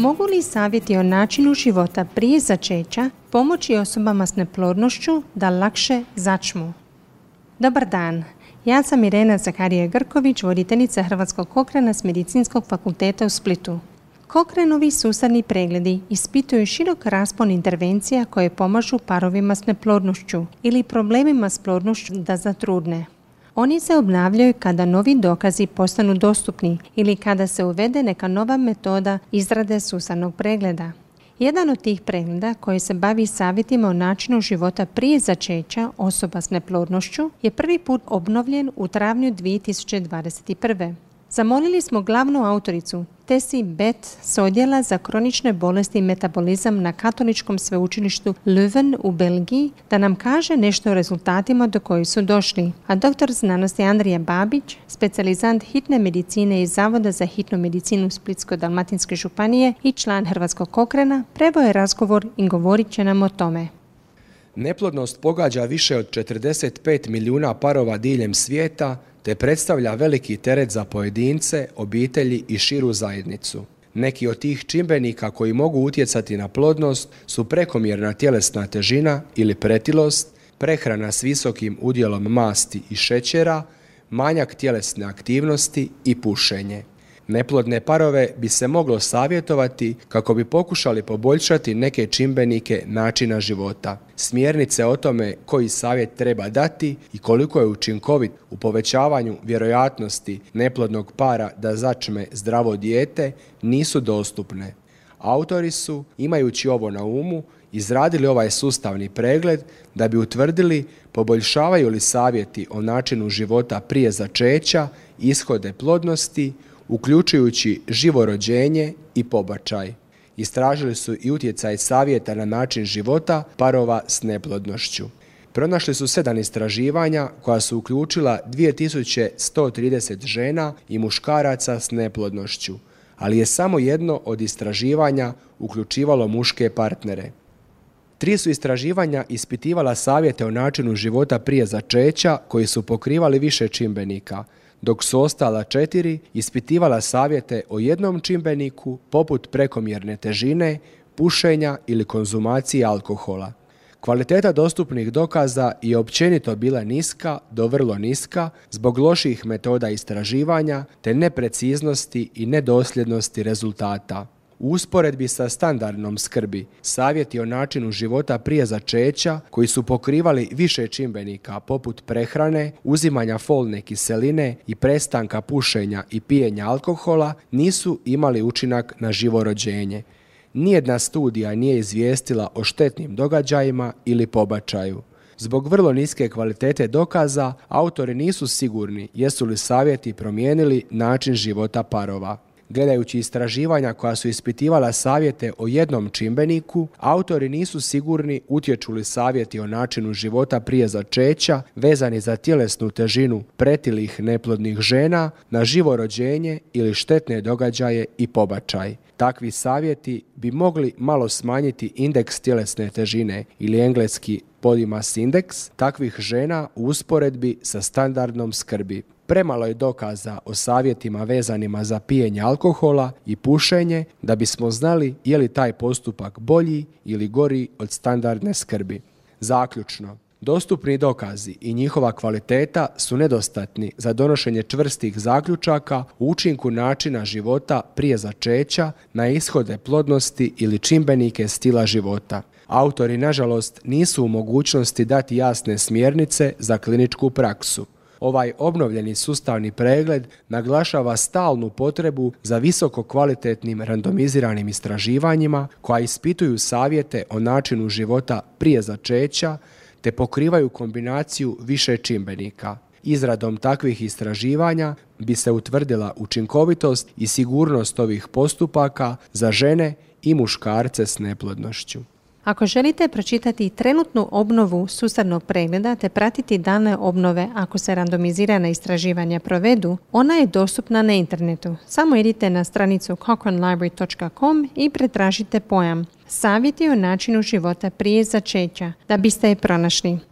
Mogu li savjeti o načinu života prije začeća pomoći osobama s neplodnošću da lakše začnu? Dobar dan, ja sam Irena Zaharija Grković, voditeljica Hrvatskog kokrena s Medicinskog fakulteta u Splitu. Kokrenovi sustavni pregledi ispituju širok raspon intervencija koje pomažu parovima s neplodnošću ili problemima s plodnošću da zatrudne. Oni se obnavljaju kada novi dokazi postanu dostupni ili kada se uvede neka nova metoda izrade sustavnog pregleda. Jedan od tih pregleda koji se bavi savjetima o načinu života prije začeća osoba s neplodnošću je prvi put obnovljen u travnju 2021. Zamolili smo glavnu autoricu Tessi Bet s odjela za kronične bolesti i metabolizam na Katoličkom sveučilištu Leuven u Belgiji da nam kaže nešto o rezultatima do kojih su došli, a doktor znanosti Andrija Babić, specijalizant hitne medicine iz Zavoda za hitnu medicinu Splitsko-Dalmatinske županije i član Hrvatskog kokrena, prebao je razgovor i govorit će nam o tome. Neplodnost pogađa više od 45 milijuna parova diljem svijeta, te predstavlja veliki teret za pojedince, obitelji i širu zajednicu. Neki od tih čimbenika koji mogu utjecati na plodnost su prekomjerna tjelesna težina ili pretilost, prehrana s visokim udjelom masti i šećera, manjak tjelesne aktivnosti i pušenje. Neplodne parove bi se moglo savjetovati kako bi pokušali poboljšati neke čimbenike načina života. Smjernice o tome koji savjet treba dati i koliko je učinkovit u povećavanju vjerojatnosti neplodnog para da začne zdravo dijete nisu dostupne. Autori su, imajući ovo na umu, izradili ovaj sustavni pregled da bi utvrdili poboljšavaju li savjeti o načinu života prije začeća, ishode plodnosti, uključujući živorođenje i pobačaj. Istražili su i utjecaj savjeta na način života parova s neplodnošću. Pronašli su 7 istraživanja koja su uključila 2130 žena i muškaraca s neplodnošću, ali je samo jedno od istraživanja uključivalo muške partnere. 3 su istraživanja ispitivala savjete o načinu života prije začeća koji su pokrivali više čimbenika, dok su ostala 4 ispitivala savjete o jednom čimbeniku poput prekomjerne težine, pušenja ili konzumacije alkohola. Kvaliteta dostupnih dokaza je općenito bila niska do vrlo niska zbog loših metoda istraživanja te nepreciznosti i nedosljednosti rezultata. U usporedbi sa standardnom skrbi, savjeti o načinu života prije začeća koji su pokrivali više čimbenika poput prehrane, uzimanja folne kiseline i prestanka pušenja i pijenja alkohola nisu imali učinak na živorođenje. Nijedna studija nije izvijestila o štetnim događajima ili pobačaju. Zbog vrlo niske kvalitete dokaza, autori nisu sigurni jesu li savjeti promijenili način života parova. Gledajući istraživanja koja su ispitivala savjete o jednom čimbeniku, autori nisu sigurni utječu li savjeti o načinu života prije začeća vezani za tjelesnu težinu pretilih neplodnih žena na živorođenje ili štetne događaje i pobačaj. Takvi savjeti bi mogli malo smanjiti indeks tjelesne težine ili engleski body mass indeks takvih žena u usporedbi sa standardnom skrbi. Premalo je dokaza o savjetima vezanima za pijenje alkohola i pušenje da bismo znali je li taj postupak bolji ili gori od standardne skrbi. Zaključno, dostupni dokazi i njihova kvaliteta su nedostatni za donošenje čvrstih zaključaka u učinku načina života prije začeća na ishode plodnosti ili čimbenike stila života. Autori, nažalost, nisu u mogućnosti dati jasne smjernice za kliničku praksu. Ovaj obnovljeni sustavni pregled naglašava stalnu potrebu za visoko kvalitetnim randomiziranim istraživanjima koja ispituju savjete o načinu života prije začeća te pokrivaju kombinaciju više čimbenika. Izradom takvih istraživanja bi se utvrdila učinkovitost i sigurnost ovih postupaka za žene i muškarce s neplodnošću. Ako želite pročitati trenutnu obnovu sustavnog pregleda te pratiti dane obnove ako se randomizirana istraživanja provedu, ona je dostupna na internetu. Samo idite na stranicu cochranelibrary.com i pretražite pojam Savjeti o načinu života prije začeća da biste je pronašli.